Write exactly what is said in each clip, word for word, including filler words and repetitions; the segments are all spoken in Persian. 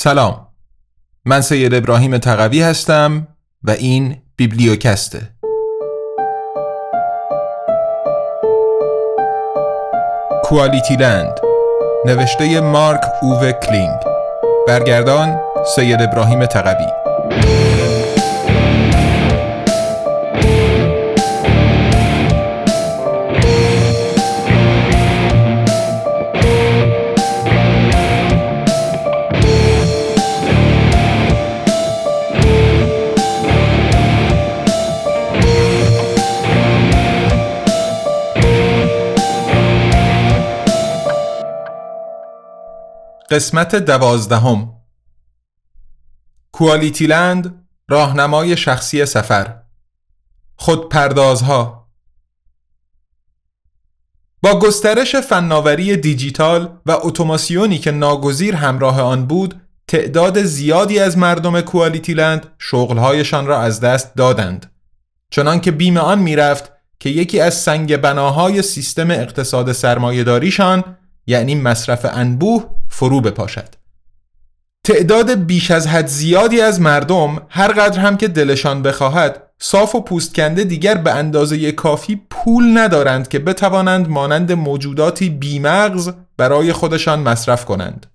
سلام، من سید ابراهیم تقوی هستم و این بیبلیوکسته. کوالیتی لند، نوشته مارک اوکلینگ، برگردان سید ابراهیم تقوی. قسمت دوازدهم. کوالیتیلند، راهنمای شخصی سفر. خودپردازها. با گسترش فناوری دیجیتال و اتوماسیونی که ناگزیر همراه آن بود، تعداد زیادی از مردم کوالیتیلند شغلهایشان را از دست دادند، چنان که بیم آن میرفت که یکی از سنگ بناهای سیستم اقتصاد سرمایه‌داریشان، یعنی مصرف انبوه، فرو بپاشد. تعداد بیش از حد زیادی از مردم، هر قدر هم که دلشان بخواهد، صاف و پوستکنده دیگر به اندازه کافی پول ندارند که بتوانند مانند موجوداتی بیمغز برای خودشان مصرف کنند.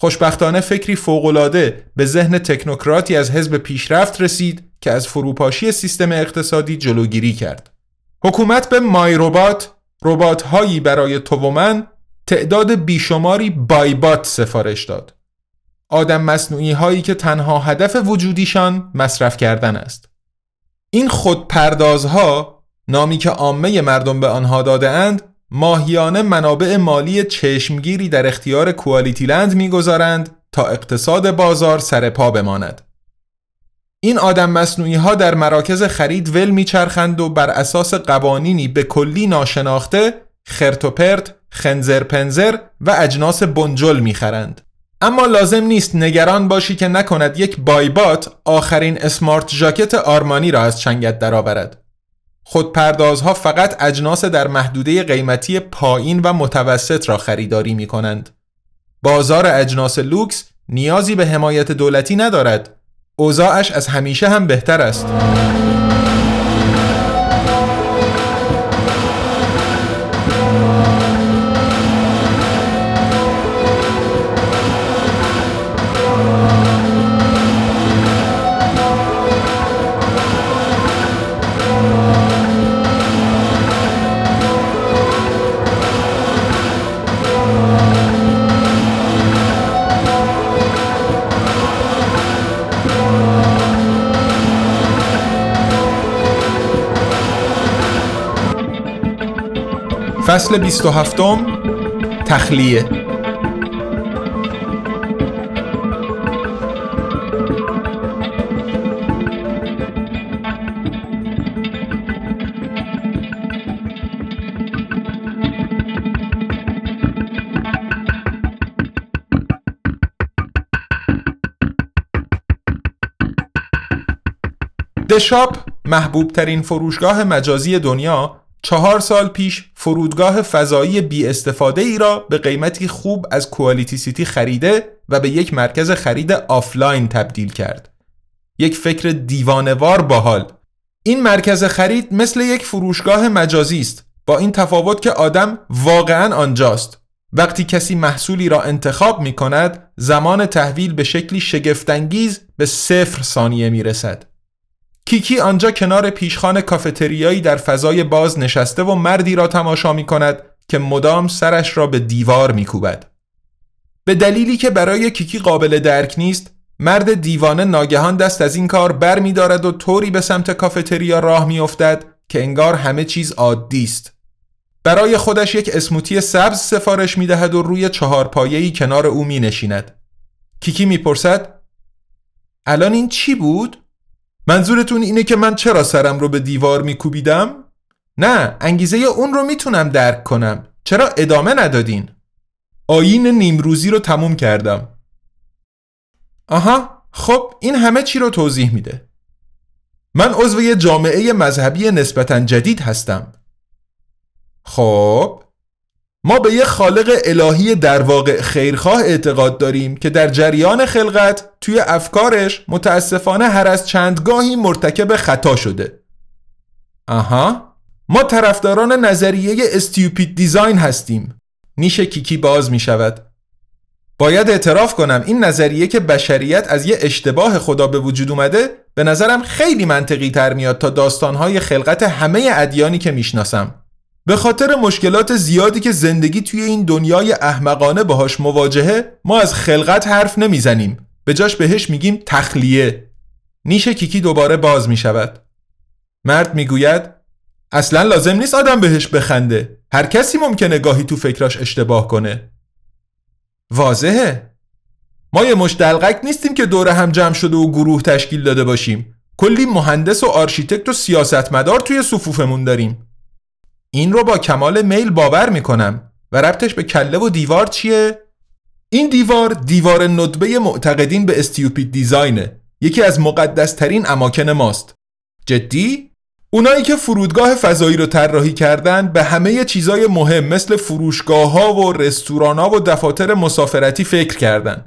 خوشبختانه فکری فوق‌العاده به ذهن تکنوکراتی از حزب پیشرفت رسید که از فروپاشی سیستم اقتصادی جلوگیری کرد. حکومت به مایربات، ربات‌هایی برای تو و من، تعداد بیشماری بایبات سفارش داد. آدم مصنوعی هایی که تنها هدف وجودیشان مصرف کردن است. این خودپردازها، نامی که عامه مردم به آنها داده اند، ماهیانه منابع مالی چشمگیری در اختیار کوالیتیلند می‌گذارند تا اقتصاد بازار سر پا بماند. این آدم مصنوعی ها در مراکز خرید ول میچرخند و بر اساس قوانینی به کلی ناشناخته خرت و پرت، خنزر پنزر و اجناس بنجل میخرند. اما لازم نیست نگران باشی که نکند یک بایبات آخرین اسمارت ژاکت آرمانی را از چنگت درآورد. خودپردازها فقط اجناس در محدوده قیمتی پایین و متوسط را خریداری میکنند. بازار اجناس لوکس نیازی به حمایت دولتی ندارد. اوضاعش از همیشه هم بهتر است. فصل بیست و هفتم، تخلیه. دشاپ، محبوب ترین فروشگاه مجازی دنیا، چهار سال پیش فرودگاه فضایی بی استفاده ای را به قیمتی خوب از کوالیتی سیتی خریده و به یک مرکز خرید آفلاین تبدیل کرد. یک فکر دیوانوار باحال. این مرکز خرید مثل یک فروشگاه مجازی است، با این تفاوت که آدم واقعاً آنجاست. وقتی کسی محصولی را انتخاب می کند، زمان تحویل به شکلی شگفت‌انگیز به صفر ثانیه می رسد. کیکی آنجا کنار پیشخان کافتریایی در فضای باز نشسته و مردی را تماشا می کند که مدام سرش را به دیوار می کوبد. به دلیلی که برای کیکی قابل درک نیست، مرد دیوانه ناگهان دست از این کار بر می دارد و طوری به سمت کافتریا راه می افتد که انگار همه چیز عادی است. برای خودش یک اسموتی سبز سفارش می دهد و روی چهارپایه‌ای کنار او می نشیند. کیکی می پرسد: الان این چی بود؟ منظورتون اینه که من چرا سرم رو به دیوار میکوبیدم؟ نه، انگیزه اون رو میتونم درک کنم. چرا ادامه ندادین؟ آیین نیمروزی رو تموم کردم. آها، خب این همه چی رو توضیح میده. من عضو یه جامعه مذهبی نسبتاً جدید هستم. خب ما به یه خالق الهی در واقع خیرخواه اعتقاد داریم که در جریان خلقت توی افکارش متاسفانه هر از چندگاهی مرتکب خطا شده. آها، ما طرفداران نظریه استیوپید دیزاین هستیم. نیش کیکی باز می شود. باید اعتراف کنم این نظریه که بشریت از یه اشتباه خدا به وجود اومده به نظرم خیلی منطقی تر میاد تا داستانهای خلقت همه ادیانی که میشناسم. به خاطر مشکلات زیادی که زندگی توی این دنیای احمقانه باهاش مواجهه، ما از خلقت حرف نمیزنیم، به جاش بهش میگیم تخلیه. نیش کیکی دوباره باز میشود. مرد میگوید اصلا لازم نیست آدم بهش بخنده، هر کسی ممکنه گاهی تو فکراش اشتباه کنه. واضحه؟ ما یه مشتلقک نیستیم که دوره هم جمع شده و گروه تشکیل داده باشیم. کلی مهندس و آرشیتکت و سیاستمدار توی صفوفمون داریم. این رو با کمال میل باور میکنم. و ربطش به کله و دیوار چیه؟ این دیوار دیوار ندبه معتقدین به استیوپید دیزاینه. یکی از مقدس ترین اماکن ماست. جدی؟ اونایی که فرودگاه فضایی رو طراحی کردن به همه چیزای مهم مثل فروشگاه‌ها و رستوران‌ها و دفاتر مسافرتی فکر کردن،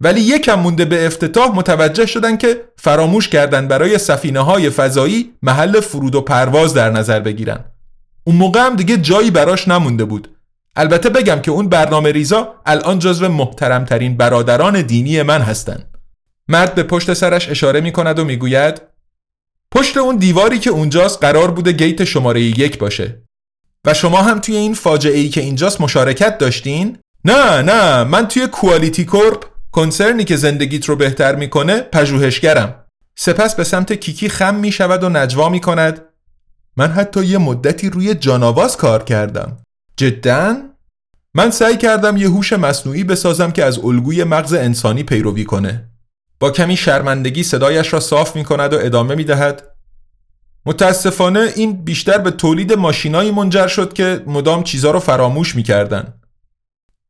ولی یکم مونده به افتتاح متوجه شدن که فراموش کردن برای سفینه‌های فضایی محل فرود و پرواز در نظر بگیرن. اون موقع هم دیگه جایی براش نمونده بود. البته بگم که اون برنامه ریزا الان جزو محترمترین برادران دینی من هستن. مرد به پشت سرش اشاره می‌کند و میگوید پشت اون دیواری که اونجاست قرار بوده گیت شماره یک باشه. و شما هم توی این فاجعه‌ای که اینجاست مشارکت داشتین؟ نه نه، من توی کوالیتی کورپ، کنسرنی که زندگیت رو بهتر میکنه، پژوهشگرم. سپس به سمت کیکی خم میشود و نجوا میکند من حتی یه مدتی روی جاناواز کار کردم. جداً؟ من سعی کردم یه هوش مصنوعی بسازم که از الگوی مغز انسانی پیروی کنه. با کمی شرمندگی صدایش را صاف می کند و ادامه می دهد. متاسفانه این بیشتر به تولید ماشینایی منجر شد که مدام چیزا رو فراموش می کردن.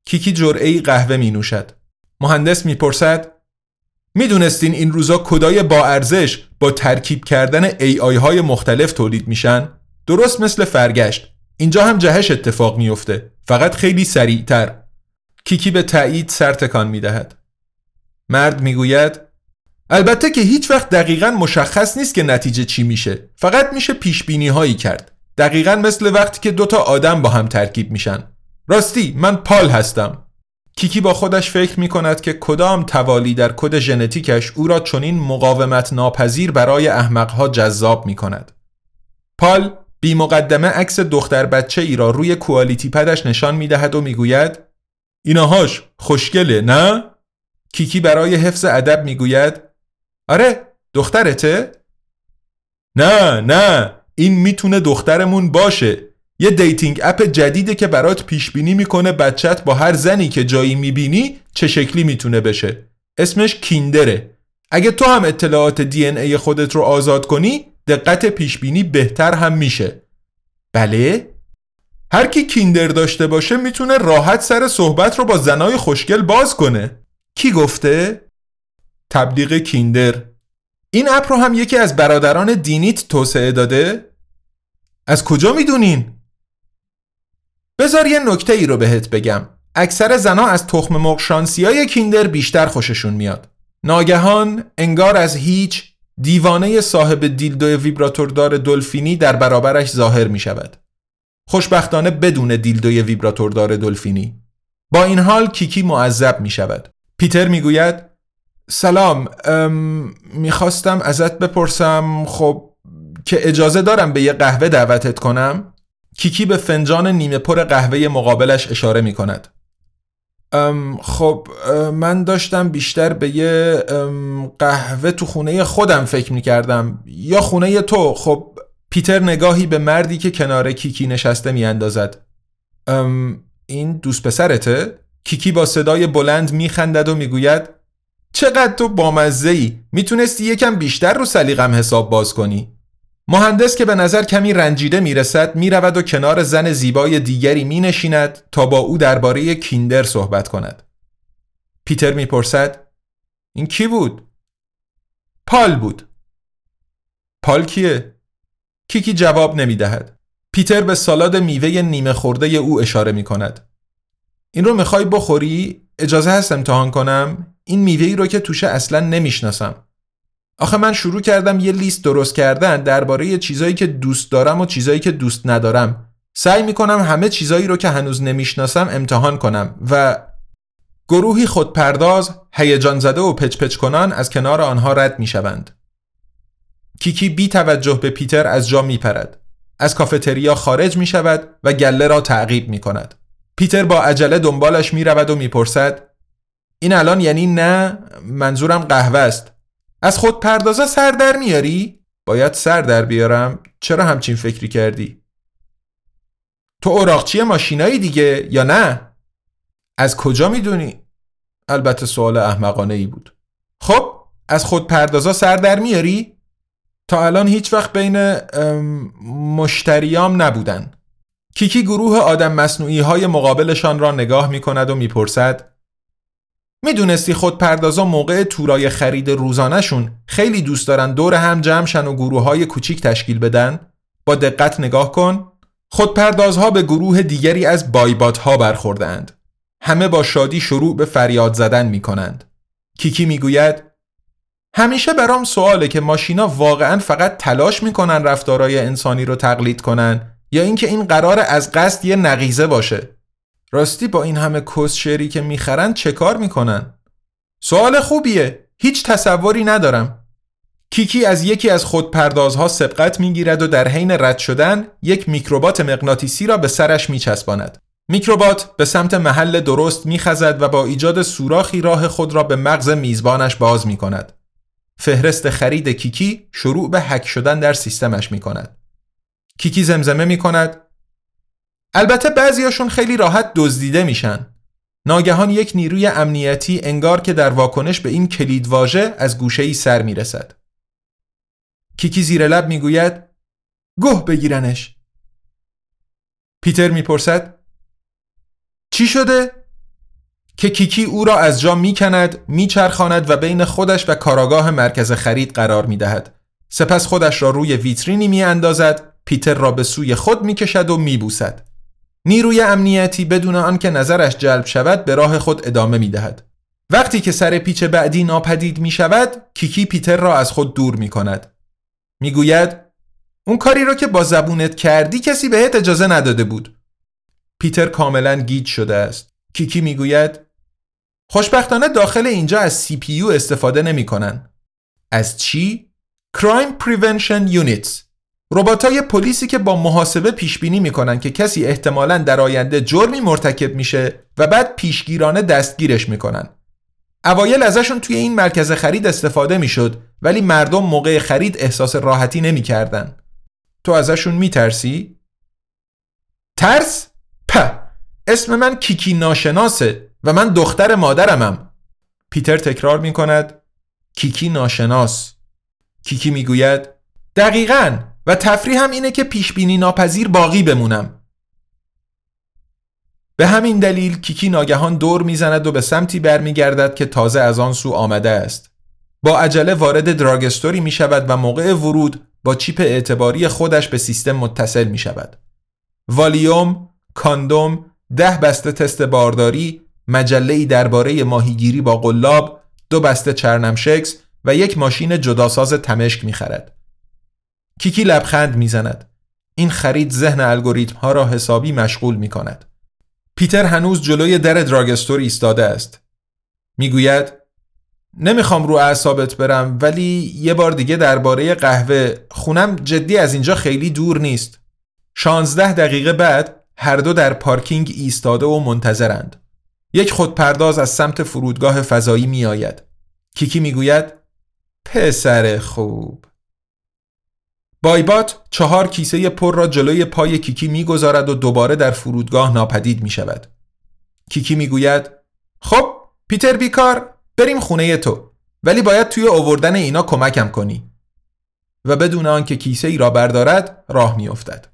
کیکی جرعه‌ای قهوه می نوشد. مهندس می پرسد می دونستین این روزا کدای با ارزش با ترکیب کردن ای آی های مختلف تولید میشن؟ درست مثل فرگشت. اینجا هم جهش اتفاق می افته. فقط خیلی سریعتر. کیکی به تایید سر تکان می دهد. مرد میگوید البته که هیچ وقت دقیقاً مشخص نیست که نتیجه چی میشه، فقط میشه پیش بینی هایی کرد، دقیقاً مثل وقتی که دوتا آدم با هم ترکیب میشن. راستی من پال هستم. کیکی با خودش فکر میکند که کدام توالی در کد ژنتیکش او را چنین مقاومت ناپذیر برای احمقها جذاب میکند. پال بی مقدمه عکس دختر بچه ای را روی کوالیتی پدش نشان میدهد و میگوید ایناهاش خوشگله نه؟ کیکی برای حفظ ادب میگوید آره دخترته؟ نه نه این میتونه دخترمون باشه. یه دیتینگ اپ جدیده که برات پیش بینی میکنه بچت با هر زنی که جایی میبینی چه شکلی میتونه بشه. اسمش کیندره. اگه تو هم اطلاعات دی ان ای خودت رو آزاد کنی دقت پیش بینی بهتر هم میشه. بله؟ هر کی کیندر داشته باشه میتونه راحت سر صحبت رو با زنای خوشگل باز کنه. کی گفته؟ تبلیغ کیندر. این اپ رو هم یکی از برادران دینیت توسعه داده؟ از کجا میدونین؟ بذار یه نکته ای رو بهت بگم. اکثر زنا از تخم مرغ شانسیای کیندر بیشتر خوششون میاد. ناگهان انگار از هیچ دیوانه صاحب دیلدو ویبراتوردار دلفینی در برابرش ظاهر میشود. خوشبختانه بدون دیلدو ویبراتوردار دلفینی. با این حال کیکی معذب میشود. پیتر میگوید سلام، میخواستم ازت بپرسم خب که اجازه دارم به یه قهوه دعوتت کنم؟ کیکی به فنجان نیمه پر قهوه مقابلش اشاره میکند. ام خب من داشتم بیشتر به یه قهوه تو خونه خودم فکر میکردم یا خونه تو. خب پیتر نگاهی به مردی که کنار کیکی نشسته میاندازد. ام این دوست پسرته؟ کیکی با صدای بلند میخندد و میگوید چقدر تو بامزه‌ای، میتونستی یکم بیشتر رو سلیقم حساب باز کنی. مهندس که به نظر کمی رنجیده میرسد میرود و کنار زن زیبای دیگری مینشیند تا با او درباره کیندر صحبت کند. پیتر میپرسد این کی بود؟ پال بود. پال کیه؟ کیکی جواب نمیدهد. پیتر به سالاد میوه نیمه خورده او اشاره می کند. این رو میخوای بخوری؟ اجازه هست امتحان کنم؟ این میوه‌ای رو که توشه اصلا نمیشناسم. آخه من شروع کردم یه لیست درست کردن درباره چیزایی که دوست دارم و چیزایی که دوست ندارم. سعی میکنم همه چیزایی رو که هنوز نمیشناسم امتحان کنم و گروهی خودپرداز، هیجان زده و پچ‌پچ کنان از کنار آنها رد میشوند. کیکی بی توجه به پیتر از جا میپرد. از کافتریا خارج میشود و گله را تعقیب میکند. پیتر با عجله دنبالش میرود و میپرسد: این الان یعنی نه؟ منظورم قهوه است. از خود پردازا سر در میاری؟ باید سر در بیارم. چرا همچین فکری کردی؟ تو اوراقچی ماشینایی دیگه یا نه؟ از کجا میدونی؟ البته سوال احمقانه ای بود. خب از خود پردازا سر در میاری؟ تا الان هیچ وقت بین مشتریام نبودن. کیکی گروه آدم مصنوعی های مقابلشان را نگاه می کند و می پرسد: می دونستی خود پردازا موقع تورای خرید روزانه شون خیلی دوست دارن دور هم جمع شن و گروه های کوچیک تشکیل بدن؟ با دقت نگاه کن. خود پردازها به گروه دیگری از بایبات ها برخوردند. همه با شادی شروع به فریاد زدن می کنند. کیکی می گوید: همیشه برام سواله که ماشینا واقعا فقط تلاش میکنن رفتارهای انسانی رو تقلید کنن یا اینکه این قراره از قصد یه نقیزه باشه. راستی با این همه کسشری که میخرن چه کار میکنن؟ سوال خوبیه. هیچ تصوری ندارم. کیکی از یکی از خودپردازها سبقت میگیرد و در حین رد شدن یک میکروبات مغناطیسی را به سرش میچسباند. میکروبات به سمت محل درست میخزد و با ایجاد سوراخی راه خود را به مغز میزبانش باز میکند. فهرست خرید کیکی شروع به هک شدن در سیستمش می کند. کیکی زمزمه می کند: البته بعضیاشون خیلی راحت دزدیده میشن. ناگهان یک نیروی امنیتی انگار که در واکنش به این کلیدواژه از گوشه‌ای سر می رسد. کیکی زیر لب می گوید: گوه بگیرنش. پیتر می پرسد: چی شده؟ که کیکی او را از جا می کند، می چرخاند و بین خودش و کاراگاه مرکز خرید قرار می دهد. سپس خودش را روی ویترینی می اندازد، پیتر را به سوی خود می کشد و می بوسد. نیروی امنیتی بدون آن که نظرش جلب شود به راه خود ادامه می دهد. وقتی که سر پیچ بعدی ناپدید می شود، کیکی پیتر را از خود دور می کند. می گوید: اون کاری را که با زبونت کردی کسی بهت اجازه نداده بود. پیتر کاملا گیج شده است. کیکی می گوید: خوشبختانه داخل اینجا از سی پی یو استفاده نمی کنن. از چی؟ Crime Prevention Units. رباتای پلیسی که با محاسبه پیشبینی می کنن که کسی احتمالاً در آینده جرمی مرتکب میشه و بعد پیشگیرانه دستگیرش می کنن. اوایل ازشون توی این مرکز خرید استفاده می شد ولی مردم موقع خرید احساس راحتی نمی کردن. تو ازشون می ترسی؟ ترس؟ په! اسم من کیکی ناشناسه و من دختر مادرمم. پیتر تکرار می کند: کیکی ناشناس. کیکی می گوید: دقیقاً و تفریحم اینه که پیشبینی ناپذیر باقی بمونم. به همین دلیل کیکی ناگهان دور می زند و به سمتی برمی گردد که تازه از آن سو آمده است. با عجله وارد دراگستوری می شود و موقع ورود با چیپ اعتباری خودش به سیستم متصل می شود. والیوم، کاندوم، ده بسته تست بارداری، مجله‌ای درباره ماهیگیری با قلاب، دو بسته چرنمشکس و یک ماشین جداساز تمشک می‌خرد. کیکی لبخند می‌زند. این خرید ذهن الگوریتم‌ها را حسابی مشغول می‌کند. پیتر هنوز جلوی در دراگستور ایستاده است. میگوید: نمی‌خوام رو اعصابت برم ولی یه بار دیگه درباره قهوه، خونم جدی از اینجا خیلی دور نیست. شانزده دقیقه بعد هر دو در پارکینگ ایستاده و منتظرند. یک خودپرداز از سمت فرودگاه فضایی می آید. کیکی می گوید: پسر خوب. بایبات چهار کیسه پر را جلوی پای کیکی می گذارد و دوباره در فرودگاه ناپدید می شود. کیکی می گوید: خب پیتر بیکار، بریم خونه تو، ولی باید توی آوردن اینا کمکم کنی. و بدون آنکه کیسه ای را بردارد راه می افتد.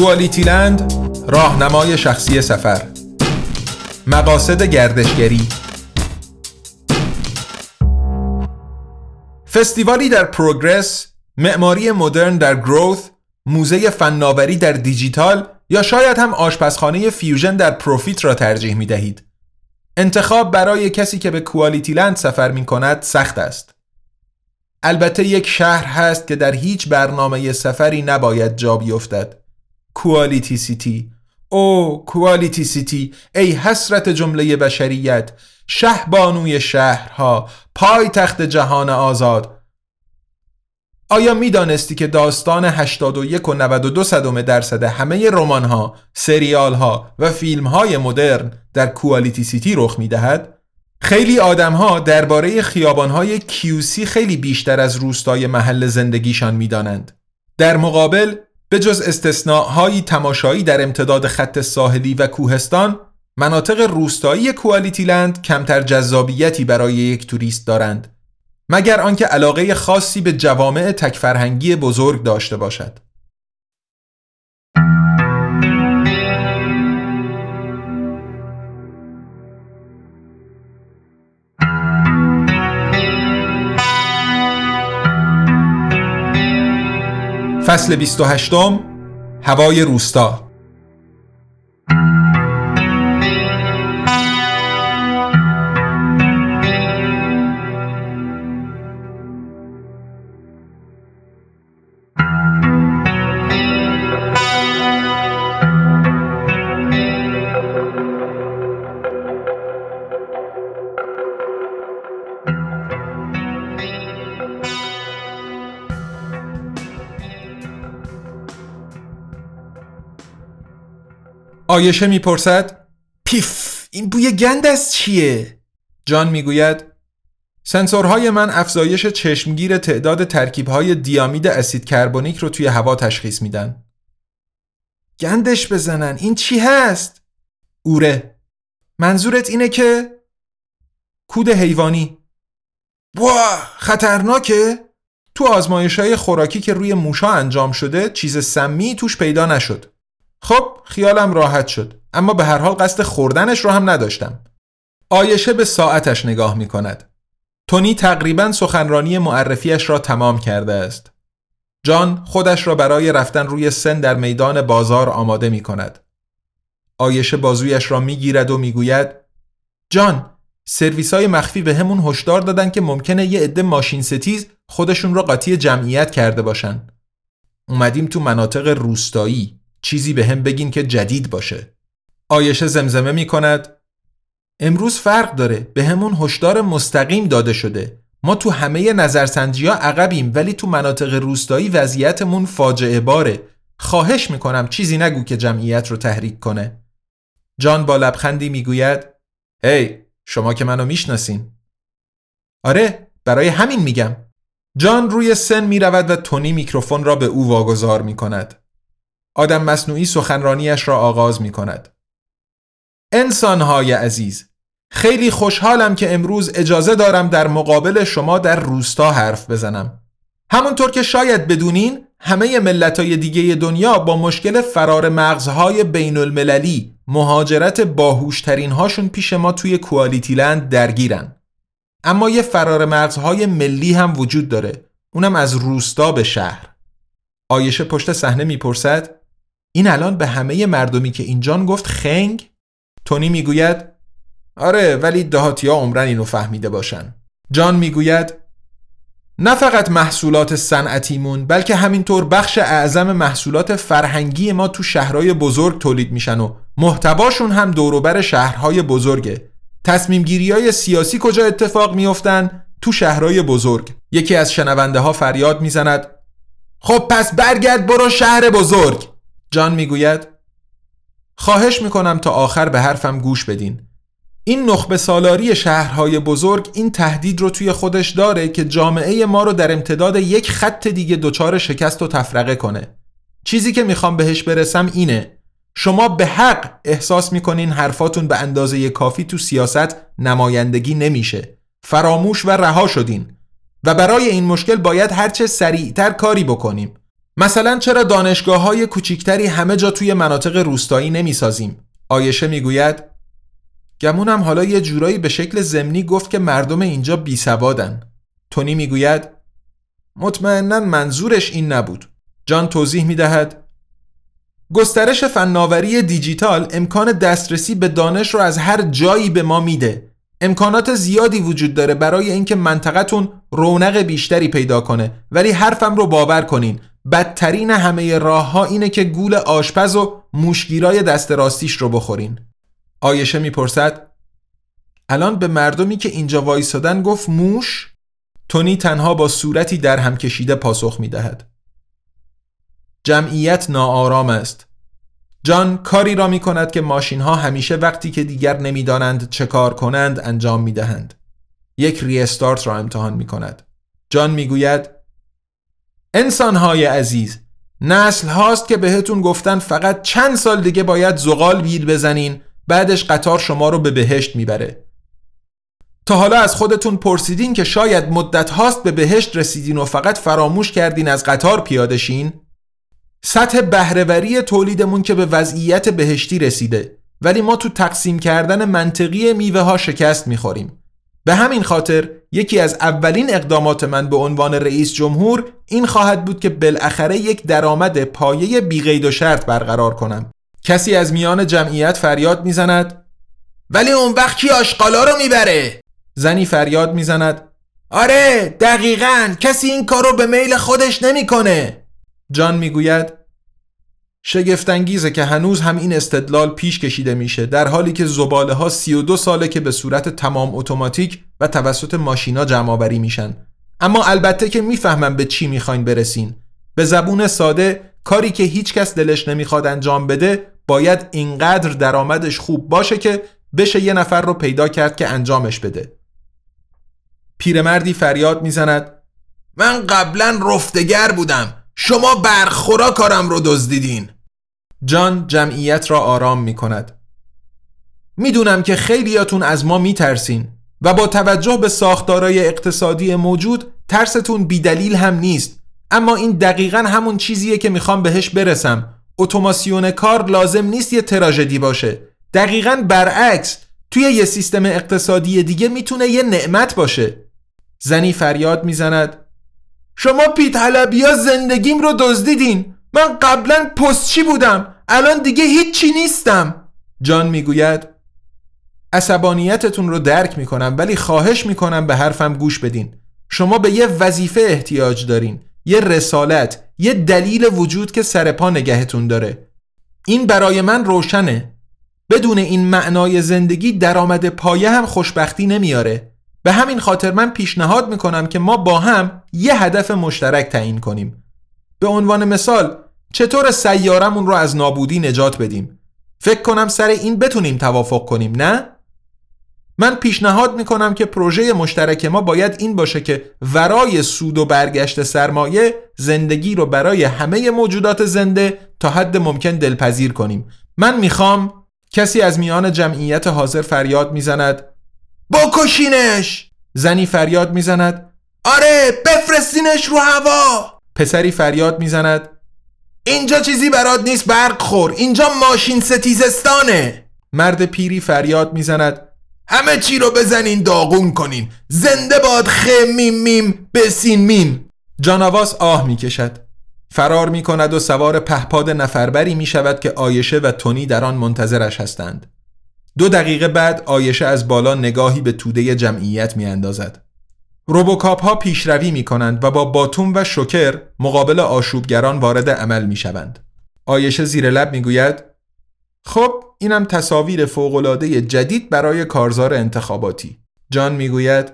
کوالیتیلند، راهنمای شخصی سفر، مقاصد گردشگری. فستیوالی در پروگرس، معماری مدرن در گروث، موزه فناوری در دیجیتال یا شاید هم آشپزخانه فیوژن در پروفیت را ترجیح می دهید. انتخاب برای کسی که به کوالیتیلند سفر می کند سخت است. البته یک شهر هست که در هیچ برنامه سفری نباید جا بیفتد. کوالیتی سیتی. او کوالیتی سیتی، ای حسرت جمله بشریت، شه بانوی شهرها، پای تخت جهان آزاد. آیا می دانستی که داستان هشتاد و یک و نود و دو صدم درصد همه رمان‌ها، سریال‌ها و فیلم‌های مدرن در کوالیتی سیتی رخ می دهد؟ خیلی آدم‌ها درباره خیابان‌های کیوسی خیلی بیشتر از روستای محل زندگیشان می دانند. در مقابل، به جز استثناء‌های تماشایی در امتداد خط ساحلی و کوهستان، مناطق روستایی کوالیتیلند کمتر جذابیتی برای یک توریست دارند، مگر آنکه علاقه خاصی به جوامع تکفرهنگی بزرگ داشته باشد. فصل بیست و هشت، هوای روستا. آیشه میپرسد: پیف، این بوی گند از چیه؟ جان میگوید: سنسورهای من افزایش چشمگیر تعداد ترکیب‌های دیامید اسید کربونیک رو توی هوا تشخیص میدن. گندش بزنن، این چی هست؟ اوره. منظورت اینه که کود حیوانی؟ وا، خطرناکه. تو آزمایش‌های خوراکی که روی موشا انجام شده چیز سمی توش پیدا نشد. خب خیالم راحت شد، اما به هر حال قصد خوردنش رو هم نداشتم. آیشه به ساعتش نگاه می کند. تونی تقریباً سخنرانی معرفیش را تمام کرده است. جان خودش را برای رفتن روی سن در میدان بازار آماده می کند. آیشه بازویش را می گیرد و می گوید: جان، سرویس های مخفی به همون هشدار دادن که ممکنه یه عده ماشین ستیز خودشون را قاطی جمعیت کرده باشن. اومدیم تو مناطق روستایی، چیزی به هم بگین که جدید باشه. آیشه زمزمه می کند: امروز فرق داره، به همون هشدار مستقیم داده شده. ما تو همه نظرسنجی ها عقبیم، ولی تو مناطق روستایی وضعیتمون فاجعه باره. خواهش می کنم چیزی نگو که جمعیت رو تحریک کنه. جان با لبخندی می گوید: هی، شما که منو می شناسین. آره، برای همین میگم. جان روی سن می رود و تونی میکروفون را به او واگذار می کند. آدم مصنوعی سخنرانیش را آغاز می کند. انسانهای عزیز، خیلی خوشحالم که امروز اجازه دارم در مقابل شما در روستا حرف بزنم. همونطور که شاید بدونین، همه ملت‌های دیگه دنیا با مشکل فرار مغزهای بین المللی، مهاجرت باهوشترین هاشون پیش ما توی کوالیتیلند درگیرن. اما یه فرار مغزهای ملی هم وجود داره، اونم از روستا به شهر. آیشه پشت صحنه میپرسد: این الان به همه مردمی که اینجان گفت خنگ؟ تونی میگوید: آره، ولی دهاتیا عمرن اینو فهمیده باشن. جان میگوید: نه فقط محصولات صنعتیمون، بلکه همینطور بخش اعظم محصولات فرهنگی ما تو شهرهای بزرگ تولید میشن و محتواشون هم دوروبر شهرهای بزرگه. تصمیم گیری های سیاسی کجا اتفاق میافتن؟ تو شهرهای بزرگ. یکی از شنونده ها فریاد میزند: خب پس برگرد برو شهر بزرگ. جان میگوید: خواهش میکنم تا آخر به حرفم گوش بدین. این نخبه سالاری شهرهای بزرگ این تهدید رو توی خودش داره که جامعه ما رو در امتداد یک خط دیگه دچار شکست و تفرقه کنه. چیزی که میخوام بهش برسم اینه: شما به حق احساس میکنین حرفاتون به اندازه کافی تو سیاست نمایندگی نمیشه. فراموش و رها شدین. و برای این مشکل باید هرچه سریعتر کاری بکنیم. مثلا چرا دانشگاه‌های کوچکتری همه جا توی مناطق روستایی نمی‌سازیم؟ عایشه میگوید گمونم حالا یه جورایی به شکل ضمنی گفت که مردم اینجا بیسوادن. تونی میگوید مطمئناً منظورش این نبود. جان توضیح میدهد گسترش فناوری دیجیتال امکان دسترسی به دانش رو از هر جایی به ما میده. امکانات زیادی وجود داره برای اینکه منطقتون رونق بیشتری پیدا کنه، ولی حرفم رو باور کنین، بدترین همه راه‌ها اینه که گول آشپز و موشگیرای دست راستیش رو بخورین. عایشه میپرسد الان به مردمی که اینجا وایسادن گفت موش؟ تونی تنها با صورتی در هم کشیده پاسخ میدهد جمعیت ناآرام است. جان کاری را می کند که ماشین ها همیشه وقتی که دیگر نمی دانند چه کار کنند انجام می دهند. یک ریستارت را امتحان می کند. جان می گوید انسان های عزیز، نسل هاست که بهتون گفتن فقط چند سال دیگه باید زغال بیل بزنین، بعدش قطار شما رو به بهشت می بره. تا حالا از خودتون پرسیدین که شاید مدت هاست به بهشت رسیدین و فقط فراموش کردین از قطار پیاده شین؟ سطح بهره‌وری تولیدمون که به وضعیت بهشتی رسیده، ولی ما تو تقسیم کردن منطقی میوه ها شکست میخوریم. به همین خاطر یکی از اولین اقدامات من به عنوان رئیس جمهور این خواهد بود که بالاخره یک درآمد پایه بی قید و شرط برقرار کنم. کسی از میان جمعیت فریاد میزند ولی اون وقت کی آشغالا رو میبره؟ زنی فریاد میزند آره دقیقاً، کسی این کارو به میل خودش نمیکنه. جان میگوید شگفت انگیزه که هنوز هم این استدلال پیش کشیده میشه، در حالی که زباله ها سی و دو ساله که به صورت تمام اتوماتیک و توسط ماشینا جمع آوری میشن. اما البته که میفهمم به چی میخواین برسین. به زبون ساده، کاری که هیچ کس دلش نمیخواد انجام بده باید اینقدر درآمدش خوب باشه که بشه یه نفر رو پیدا کرد که انجامش بده. پیرمردی فریاد میزند من قبلا رفتگر بودم، شما برخورا کارم رو دزدیدین. جان جمعیت را آرام می کند. می دونم که خیلیاتون از ما می ترسین و با توجه به ساختارهای اقتصادی موجود ترستون بیدلیل هم نیست، اما این دقیقاً همون چیزیه که می خوام بهش برسم. اتوماسیون کار لازم نیست یه تراژدی باشه، دقیقاً برعکس، توی یه سیستم اقتصادی دیگه می تونه یه نعمت باشه. زنی فریاد می زند شما پیت‌حلبی‌ها زندگیم رو دزدیدین. من قبلا پستچی بودم، الان دیگه هیچی نیستم. جان میگوید عصبانیتتون رو درک میکنم، ولی خواهش میکنم به حرفم گوش بدین. شما به یه وظیفه احتیاج دارین، یه رسالت، یه دلیل وجود که سر پا نگهتون داره. این برای من روشنه. بدون این معنای زندگی درآمد پایه هم خوشبختی نمیاره. به همین خاطر من پیشنهاد میکنم که ما با هم یه هدف مشترک تعیین کنیم. به عنوان مثال، چطور سیارمون رو از نابودی نجات بدیم؟ فکر کنم سر این بتونیم توافق کنیم، نه؟ من پیشنهاد میکنم که پروژه مشترک ما باید این باشه که ورای سود و برگشت سرمایه، زندگی رو برای همه موجودات زنده تا حد ممکن دلپذیر کنیم. من میخوام کسی از میان جمعیت حاضر فریاد میزند بکشینش. زنی فریاد میزند آره بفرستینش رو هوا. پسری فریاد میزند اینجا چیزی برات نیست، برق خور، اینجا ماشین ستیزستانه. مرد پیری فریاد میزند همه چی رو بزنین داغون کنین، زنده باد خمیم میم بسین میم. جانواس آه میکشد، فرار میکند و سوار پهپاد نفربری میشود که عایشه و تونی در آن منتظرش هستند. دو دقیقه بعد عایشه از بالا نگاهی به توده جمعیت میاندازد. روبوکاپ ها پیشروی می کنند و با باتوم و شوکر مقابل آشوبگران وارد عمل می شوند. عایشه زیر لب می گوید خب اینم تصاویر فوق‌العاده جدید برای کارزار انتخاباتی. جان می گوید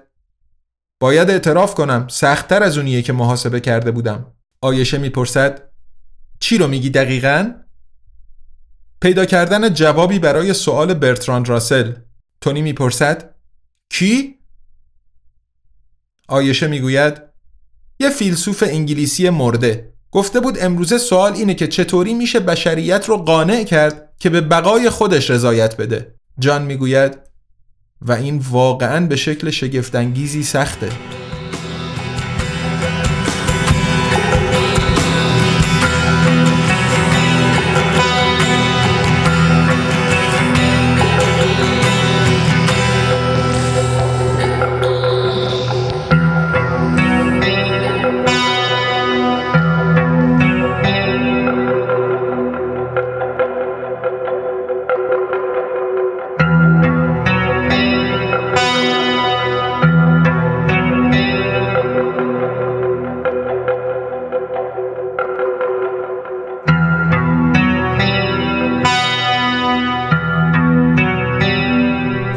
باید اعتراف کنم سخت‌تر از اونیه که محاسبه کرده بودم. عایشه می پرسد چی رو میگی دقیقاً؟ پیدا کردن جوابی برای سوال برتراند راسل. تونی میپرسد کی؟ عایشه میگوید یه فیلسوف انگلیسی مرده. گفته بود امروزه سوال اینه که چطوری میشه بشریت رو قانع کرد که به بقای خودش رضایت بده. جان میگوید و این واقعاً به شکل شگفت‌انگیزی سخته.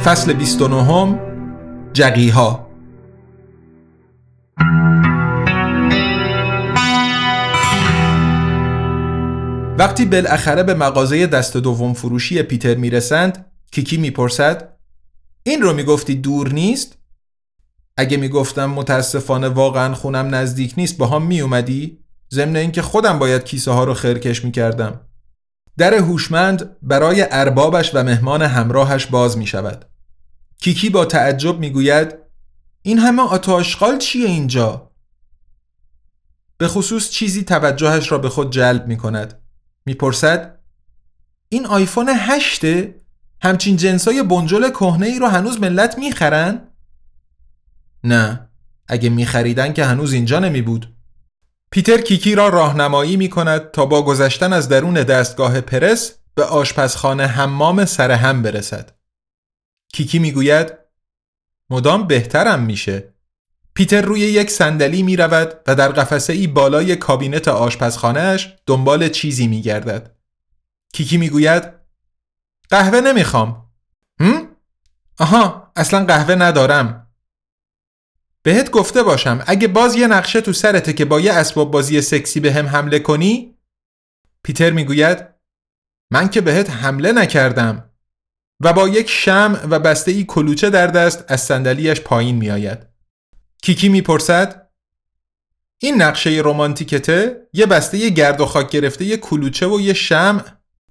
فصل بیست و نه، جقیها. وقتی بالاخره به مغازه دست دوم فروشی پیتر میرسند، کیکی میپرسد این رو میگفتی دور نیست؟ اگه میگفتم متاسفانه واقعا خونم نزدیک نیست با هم میومدی؟ ضمن اینکه خودم باید کیسه ها رو خرکش میکردم. در هوشمند برای اربابش و مهمان همراهش باز میشود. کیکی با تعجب میگوید این همه آتاشقال چیه اینجا؟ به خصوص چیزی توجهش را به خود جلب میکند. میپرسد این آیفون هشته؟ همچین جنسای بنجل کهنه ای رو هنوز ملت میخرن؟ نه، اگه میخریدن که هنوز اینجا نمیبود. پیتر کیکی را راهنمایی میکند تا با گذشتن از درون دستگاه پرس به آشپزخانه حمام سرهم برسد. کیکی میگوید مدام بهترم میشه. پیتر روی یک صندلی میرود و در قفسه ای بالای کابینت آشپزخانه‌اش دنبال چیزی میگردد. کیکی میگوید قهوه نمیخوام. هم؟ آها، اصلا قهوه ندارم. بهت گفته باشم اگه باز یه نقشه تو سرته که با یه اسباب بازی سکسی به هم حمله کنی؟ پیتر میگوید من که بهت حمله نکردم، و با یک شمع و بسته‌ای کلوچه در دست از صندلی‌اش پایین میآید. کیکی میپرسد این نقشه رمانتیکته؟ یه بسته گرد و خاک گرفته، یه کلوچه و یه شمع؟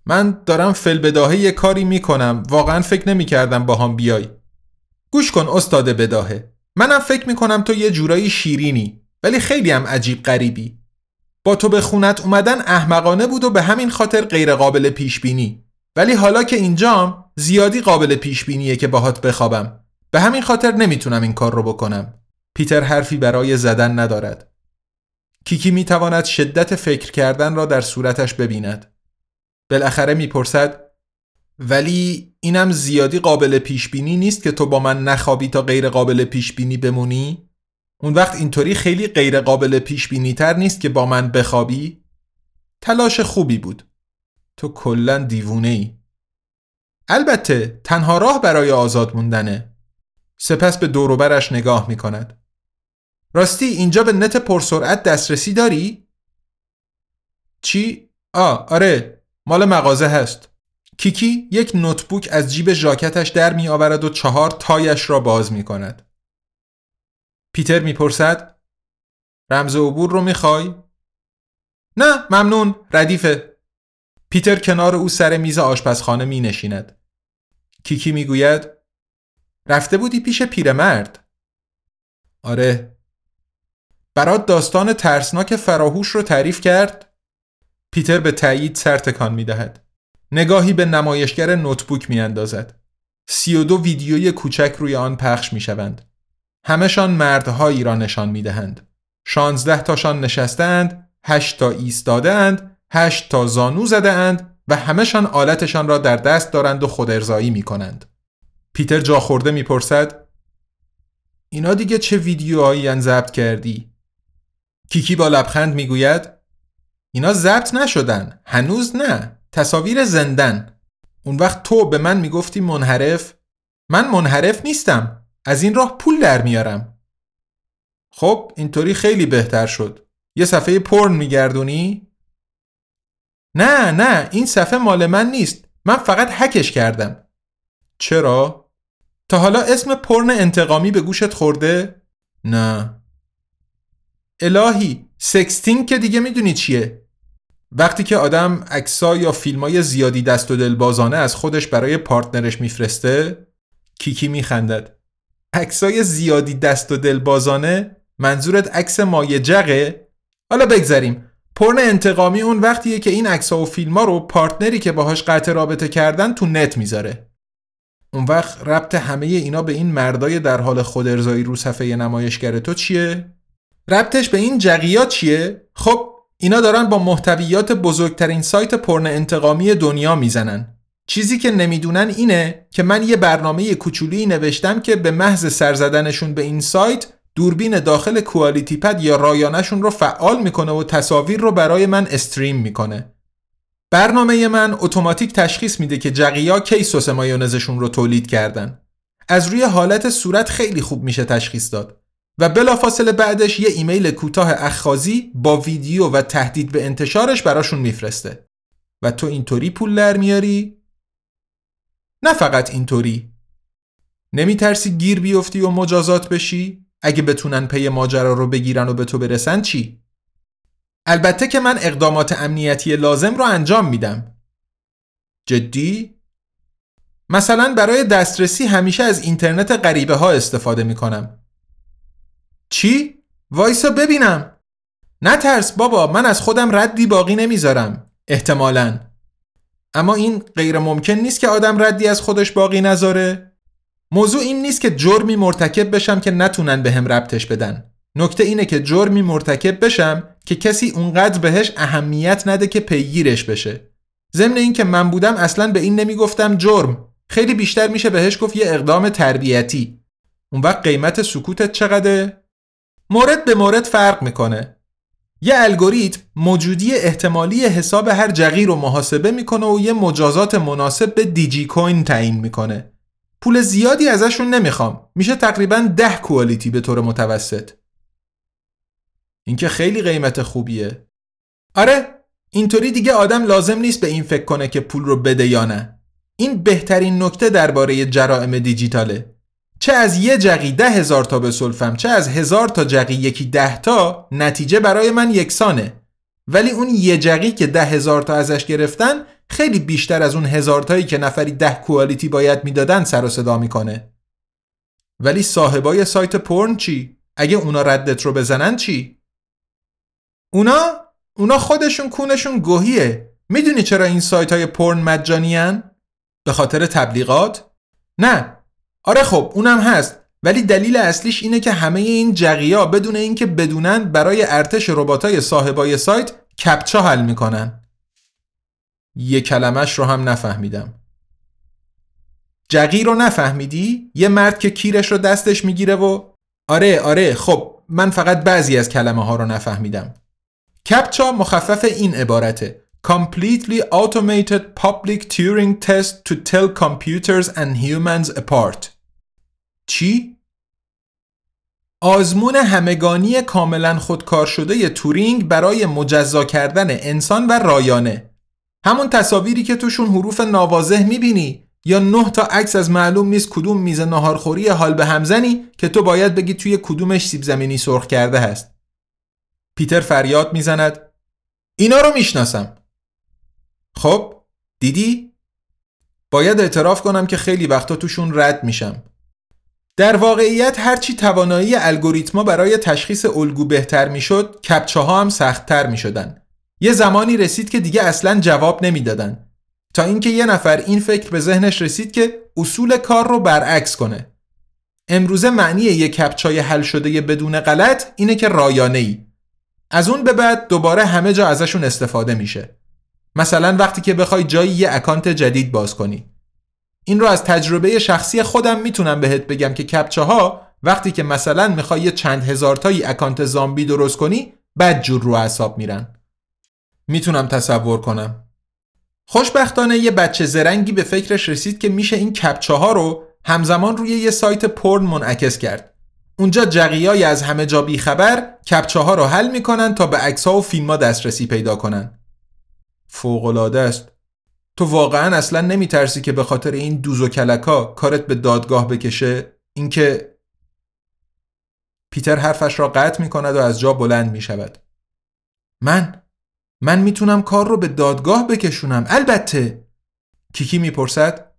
من دارم فلبداهه یه کاری میکنم، واقعا فکر نمیکردم با هم بیای. گوش کن استاد بداهه، منم فکر میکنم تو یه جورایی شیرینی، ولی خیلی هم عجیب غریبی. با تو به خونت اومدن احمقانه بود و به همین خاطر غیر قابل پیش بینی، ولی حالا که اینجام زیادی قابل پیش بینیه که باهات بخوابم، به همین خاطر نمیتونم این کار رو بکنم. پیتر حرفی برای زدن ندارد. کیکی میتواند شدت فکر کردن را در صورتش ببیند. بالاخره میپرسد ولی اینم زیادی قابل پیش بینی نیست که تو با من نخوابی تا غیر قابل پیش بینی بمونی؟ اون وقت اینطوری خیلی غیر قابل پیش بینی تر نیست که با من بخوابی؟ تلاش خوبی بود. تو کلا دیوونه ای. البته تنها راه برای آزاد موندنه. سپس به دور و برش نگاه میکند. راستی اینجا به نت پرسرعت دسترسی داری؟ چی؟ آه آره، مال مغازه هست. کیکی یک نوتبوک از جیب ژاکتش در می آورد و چهار تایش را باز می کند. پیتر می پرسد رمز عبور رو می خوای؟ نه ممنون، ردیفه. پیتر کنار او سر میز آشپزخانه می نشیند. کیکی می گوید رفته بودی پیش پیرمرد؟ آره. برات داستان ترسناک فراهوش رو تعریف کرد؟ پیتر به تایید سر تکان می دهد. نگاهی به نمایشگر نوتبوک میاندازد. سی و دو ویدیوی کوچک روی آن پخش میشوند. همه‌شان مردهایی را نشان میدهند. شانزده تاشان نشستند، هشت تا ایستاده‌اند، هشت تا زانو زده‌اند و همه‌شان آلتشان را در دست دارند و خودارضایی میکنند. پیتر جا خورده میپرسد اینا دیگه چه ویدیوهایی ان ضبط کردی؟ کیکی با لبخند میگوید اینا ضبط نشدن، هنوز نه. تصاویر زندن. اون وقت تو به من میگفتی منحرف. من منحرف نیستم، از این راه پول در میارم. خب اینطوری خیلی بهتر شد. یه صفحه پورن میگردونی؟ نه نه، این صفحه مال من نیست، من فقط هکش کردم. چرا؟ تا حالا اسم پورن انتقامی به گوشت خورده؟ نه. الهی، سکستینگ که دیگه میدونی چیه؟ وقتی که آدم عکس‌ها یا فیلم‌های زیادی دست و دلبازانه از خودش برای پارتنرش میفرسته. کیکی میخندد. عکس‌های زیادی دست و دلبازانه؟ منظورت عکس مایه جغه؟ حالا بگذاریم. پورن انتقامی اون وقتیه که این عکس‌ها و فیلم‌ها رو پارتنری که باهاش قطع رابطه کردن تو نت میذاره. اون وقت ربط همه اینا به این مردای در حال خودارضایی رو صفحه نمایشگر تو چیه؟ ربطش به این جغیا چیه؟ خب اینا دارن با محتویات بزرگترین سایت پورن انتقامی دنیا میزنن. چیزی که نمیدونن اینه که من یه برنامه کوچولی نوشتم که به محض سرزدنشون به این سایت دوربین داخل کوالیتی پد یا رایانشون رو فعال میکنه و تصاویر رو برای من استریم میکنه. برنامه من اتوماتیک تشخیص میده که جقیا کی سس مایونزشون رو تولید کردن. از روی حالت صورت خیلی خوب میشه تشخیص داد و بلافاصله بعدش یه ایمیل کوتاه اخاذی با ویدیو و تهدید به انتشارش براشون میفرسته. و تو اینطوری پول در میاری؟ نه فقط اینطوری. نمیترسی گیر بیفتی و مجازات بشی؟ اگه بتونن پی ماجرا رو بگیرن و به تو برسن چی؟ البته که من اقدامات امنیتی لازم رو انجام میدم. جدی؟ مثلا برای دسترسی همیشه از اینترنت غریبه ها استفاده میکنم. چی؟ وایسا ببینم. نترس بابا، من از خودم ردی باقی نمیذارم. احتمالاً. اما این غیر ممکن نیست که آدم ردی از خودش باقی نذاره. موضوع این نیست که جرمی مرتکب بشم که نتونن به هم ربطش بدن. نکته اینه که جرمی مرتکب بشم که کسی اونقدر بهش اهمیت نده که پیگیرش بشه. ضمن این که من بودم اصلاً به این نمیگفتم جرم. خیلی بیشتر میشه بهش گفت یه اقدام تربیتی. اون وقت قیمت سکوتت چقدره؟ مورد به مورد فرق میکنه. یه الگوریتم موجودی احتمالی حساب هر جقی رو محاسبه میکنه و یه مجازات مناسب به دیجی کوین تعیین میکنه. پول زیادی ازشون نمیخوام. میشه تقریباً ده کوالیتی به طور متوسط. این که خیلی قیمت خوبیه. آره، اینطوری دیگه آدم لازم نیست به این فکر کنه که پول رو بده یا نه. این بهترین نکته درباره جرائم دیجیتاله. چه از یه جقی ده هزار تا به سلفم، چه از هزار تا جقی یکی ده تا، نتیجه برای من یکسانه. ولی اون یه جقی که ده هزار تا ازش گرفتن خیلی بیشتر از اون هزار تایی که نفری ده کوالیتی باید میدادن سر و صدا میکنه. ولی صاحبای سایت پورن چی؟ اگه اونا ردت رو بزنن چی؟ اونا؟ اونا خودشون کونشون گوهیه. میدونی چرا این سایت های پورن مجانین؟ به خاطر تبلیغات؟ نه. آره خب اونم هست، ولی دلیل اصلیش اینه که همه این جقیا بدون اینکه بدونن برای ارتش رباتای صاحبای سایت کپچا حل میکنن. یه کلمش رو هم نفهمیدم. جقی رو نفهمیدی؟ یه مرد که کیرش رو دستش میگیره و آره آره خب من فقط بعضی از کلمه ها رو نفهمیدم. کپچا مخفف این عبارته: Completely automated public Turing test to tell computers and humans apart. چی؟ آزمون همگانی کاملا خودکار شده ی تورینگ برای مجزا کردن انسان و رایانه. همون تصاویری که توشون حروف ناواضح میبینی یا نه تا عکس از معلوم نیست کدوم میز ناهارخوری حال به همزنی که تو باید بگی توی کدومش سیب زمینی سرخ کرده هست. پیتر فریاد میزند: اینا رو میشناسم. خب دیدی؟ باید اعتراف کنم که خیلی وقتا توشون رد میشم. در واقعیت هرچی توانایی الگوریتما برای تشخیص الگو بهتر میشد، کپچاها هم سختتر میشدن. یه زمانی رسید که دیگه اصلاً جواب نمیدادن، تا اینکه یه نفر این فکر به ذهنش رسید که اصول کار رو برعکس کنه. امروزه معنی یه کپچای حل شده بدون غلط اینه که رایانه‌ای. از اون به بعد دوباره همه جا ازشون استفاده میشه. مثلا وقتی که بخوای جایی یه اکانت جدید باز کنی. این رو از تجربه شخصی خودم میتونم بهت بگم که کپچاها وقتی که مثلا میخوای یه چند هزار تایی اکانت زامبی درست کنی بدجور رو اعصاب میرن. میتونم تصور کنم. خوشبختانه یه بچه زرنگی به فکرش رسید که میشه این کپچاها رو همزمان روی یه سایت پورن منعکس کرد. اونجا جقیای از همه جا بیخبر کپچه ها رو حل میکنن تا به عکس‌ها و فیلم‌ها دسترسی پیدا کنن. فوق‌العاده است. تو واقعاً اصلاً نمیترسی که به خاطر این دوز و کلکا کارت به دادگاه بکشه؟ اینکه پیتر حرفش را قطع میکند و از جا بلند میشود. من من میتونم کار رو به دادگاه بکشونم. البته. کیکی میپرسد: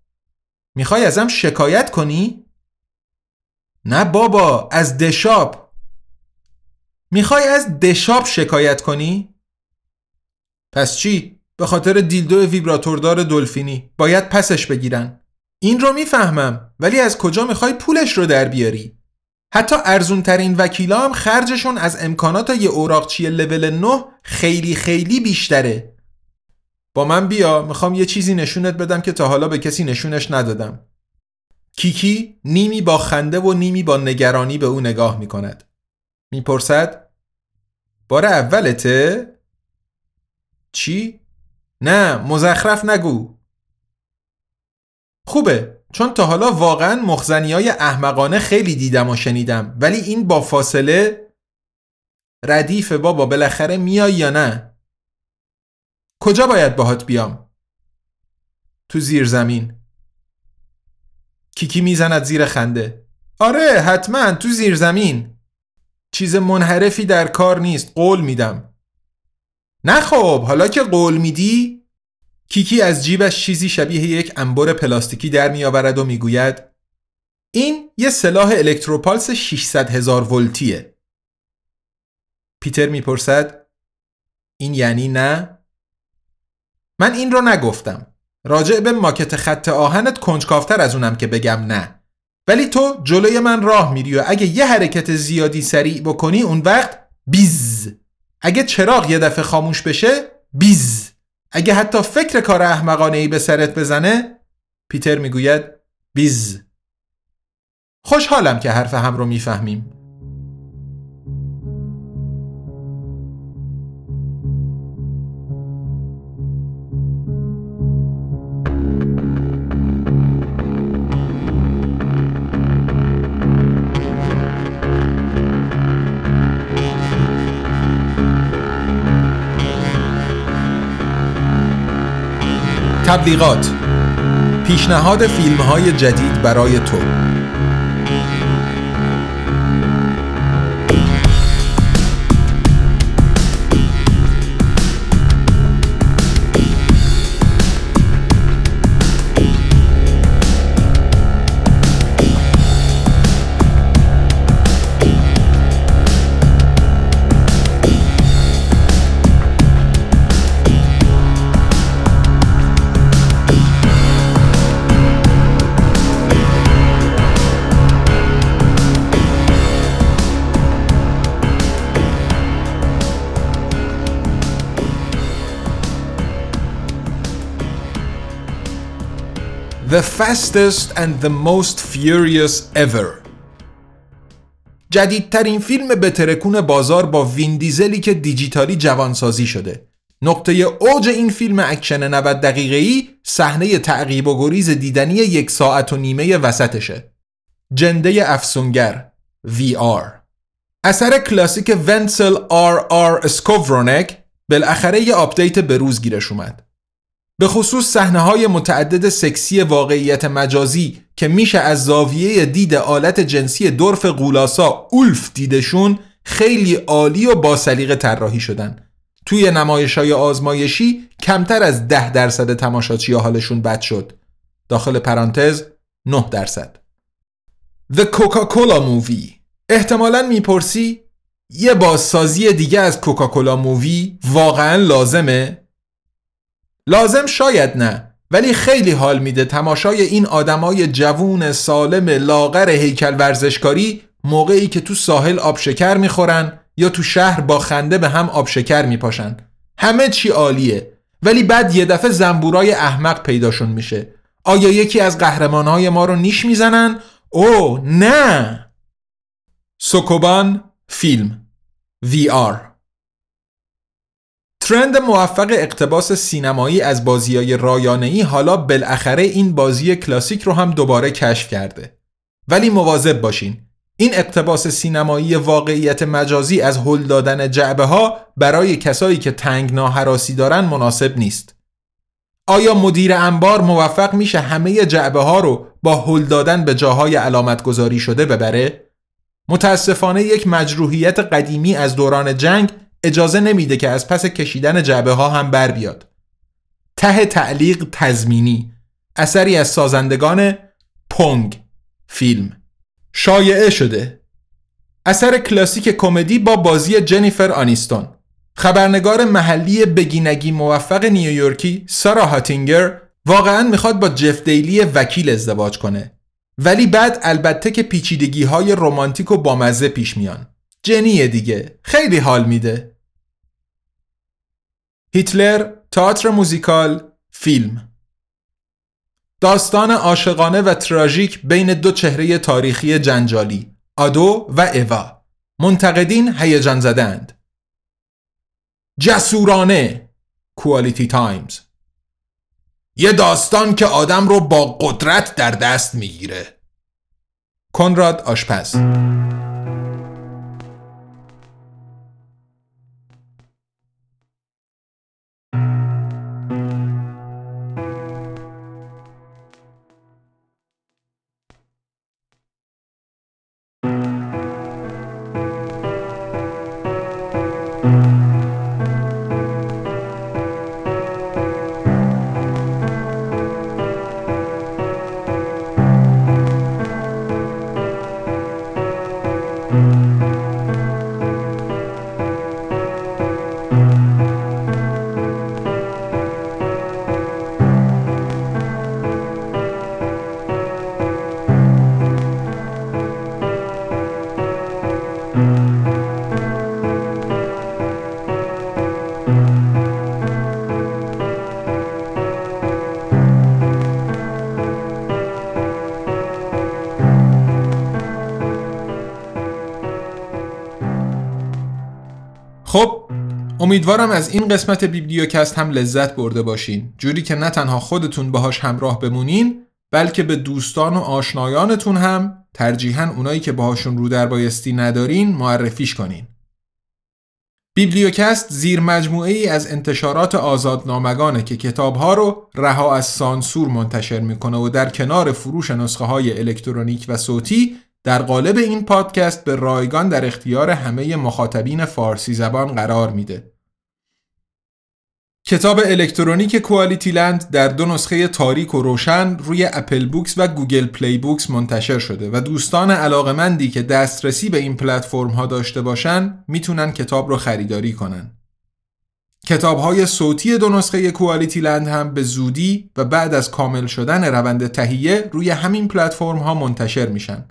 میخوای ازم شکایت کنی؟ نه بابا، از دشاب. میخوای از دشاب شکایت کنی؟ پس چی؟ به خاطر دیلدو ویبراتوردار دلفینی باید پسش بگیرن. این رو میفهمم، ولی از کجا میخوای پولش رو در بیاری؟ حتی ارزون ترین وکیلا هم خرجشون از امکانات یه اوراقچی لول نه خیلی خیلی بیشتره. با من بیا، میخوام یه چیزی نشونت بدم که تا حالا به کسی نشونش ندادم. کیکی نیمی با خنده و نیمی با نگرانی به او نگاه می کند. می پرسد: بار اولته؟ چی؟ نه، مزخرف نگو. خوبه، چون تا حالا واقعا مخزنی‌های احمقانه خیلی دیدم و شنیدم، ولی این با فاصله ردیف بابا بالاخره میای یا نه؟ کجا باید باهات بیام؟ تو زیر زمین. کیکی میزند زیر خنده. آره حتما تو زیر زمین. چیز منحرفی در کار نیست، قول میدم. نه خب حالا که قول میدی؟ کیکی از جیبش چیزی شبیه یک انبار پلاستیکی در میآورد و میگوید این یه سلاح الکتروپالس ششصد هزار ولتیه. پیتر میپرسد این یعنی نه؟ من این رو نگفتم. راجع به ماکت خط آهنت کنجکاوتر از اونم که بگم نه، ولی تو جلوی من راه میری و اگه یه حرکت زیادی سریع بکنی اون وقت بیز، اگه چراغ یه دفعه خاموش بشه بیز، اگه حتی فکر کار احمقانه‌ای به سرت بزنه. پیتر میگوید بیز. خوشحالم که حرف هم رو میفهمیم. تبلیغات، پیشنهاد فیلم‌های جدید برای تو. The Fastest and the Most Furious Ever. جدیدترین فیلم بترکون بازار با وین دیزلی که دیجیتالی جوانسازی شده. نقطه اوج این فیلم اکشن نود دقیقه‌ای صحنه تعقیب و گریز دیدنی یک ساعت و نیمه وسطشه. جنده افسونگر وی آر. اثر کلاسیک ونسل آر آر اسکوورونک بالاخره یه آپدیت به روز گیرش اومد. به خصوص صحنه‌های متعدد سکسی واقعیت مجازی که میشه از زاویه دید آلت جنسی دورف قولاسا اولف دیدشون خیلی عالی و با سلیقه طراحی شدن. توی نمایش‌های آزمایشی کمتر از ده درصد تماشاچی‌ها حالشون بد شد. داخل پرانتز نه درصد. The Coca-Cola Movie. احتمالاً میپرسی یه بازسازی دیگه از کوکاکولا مووی واقعاً لازمه؟ لازم شاید نه، ولی خیلی حال میده تماشای این آدمای جوون سالم لاغر هیکل ورزشکاری موقعی که تو ساحل آبشکر میخورن یا تو شهر با خنده به هم آبشکر میپاشن. همه چی عالیه، ولی بعد یه دفعه زنبورای احمق پیداشون میشه. آیا یکی از قهرمانهای ما رو نیش میزنن؟ اوه نه. سوکوبان فیلم وی آر. ترند موفق اقتباس سینمایی از بازی‌های رایانه‌ای حالا بالاخره این بازی کلاسیک رو هم دوباره کشف کرده. ولی مواظب باشین. این اقتباس سینمایی واقعیت مجازی از هل دادن جعبه‌ها برای کسایی که تنگنا هراسی دارن مناسب نیست. آیا مدیر انبار موفق میشه همه جعبه‌ها رو با هل دادن به جاهای علامت‌گذاری شده ببره؟ متاسفانه یک مجروحیت قدیمی از دوران جنگ اجازه نمیده که از پس کشیدن جعبه ها هم بر بیاد. ته تعلیق تضمینی، اثری از سازندگان پونگ فیلم. شایعه شده. اثر کلاسیک کمدی با بازی جنیفر آنیستون. خبرنگار محلی بگینگی موفق نیویورکی سارا هاتینگر واقعاً میخواد با جف دیلی وکیل ازدواج کنه، ولی بعد البته که پیچیدگی های رمانتیک و بامزه پیش میان. جنیه دیگه، خیلی حال میده. هیتلر تئاتر موزیکال فیلم. داستان عاشقانه و تراژیک بین دو چهره تاریخی جنجالی، آدو و ایوا. منتقدین هیجان زدند. جسورانه، کوالیتی تایمز. یه داستان که آدم رو با قدرت در دست میگیره. کنراد آشپز. امیدوارم از این قسمت بیبلیوکست هم لذت برده باشین، جوری که نه تنها خودتون باهاش همراه بمونین، بلکه به دوستان و آشنایانتون هم، ترجیحاً اونایی که باهاشون رو در بایستی ندارین، معرفیش کنین. بیبلیوکست زیر مجموعه ای از انتشارات آزاد نامگانه که کتابها رو رها از سانسور منتشر میکنه و در کنار فروش نسخه های الکترونیک و صوتی در قالب این پادکست به رایگان در اختیار همه مخاطبین فارسی زبان قرار میده. کتاب الکترونیک کوالیتیلند در دو نسخه تاریک و روشن روی اپل بوکس و گوگل پلی بوکس منتشر شده و دوستان علاقمندی که دسترسی به این پلتفرم ها داشته باشن میتونن کتاب رو خریداری کنن. کتاب های صوتی دو نسخه کوالیتیلند هم به زودی و بعد از کامل شدن روند تهیه روی همین پلتفرم ها منتشر میشن.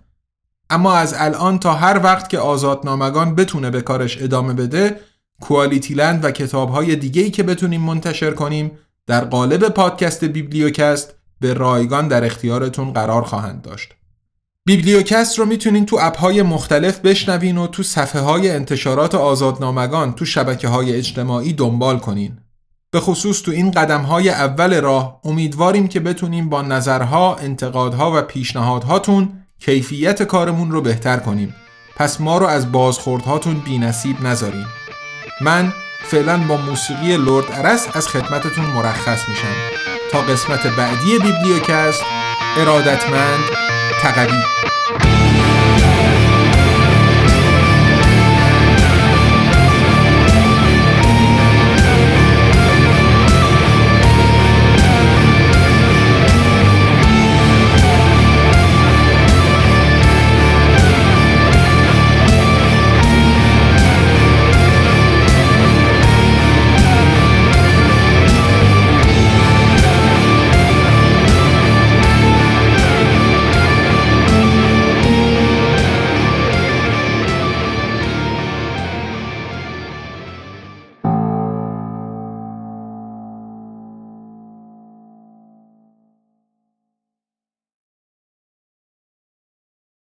اما از الان تا هر وقت که آزاد نامگان بتونه به کارش ادامه بده، کوالیتیلند و کتاب‌های دیگه‌ای که بتونیم منتشر کنیم در قالب پادکست بیبلیوکست به رایگان در اختیارتون قرار خواهند داشت. بیبلیوکست رو میتونین تو اپ‌های مختلف بشنوین و تو صفحه‌های انتشارات آزادنامگان تو شبکه‌های اجتماعی دنبال کنین. به خصوص تو این قدم‌های اول راه امیدواریم که بتونیم با نظرها، انتقادها و پیشنهادهاتون کیفیت کارمون رو بهتر کنیم. پس ما رو از بازخوردهاتون بی‌نصیب نذارین. من فعلا با موسیقی لرد ارس از خدمتتون مرخص میشم تا قسمت بعدی بیبلیوکست. ارادتمند، تقوی.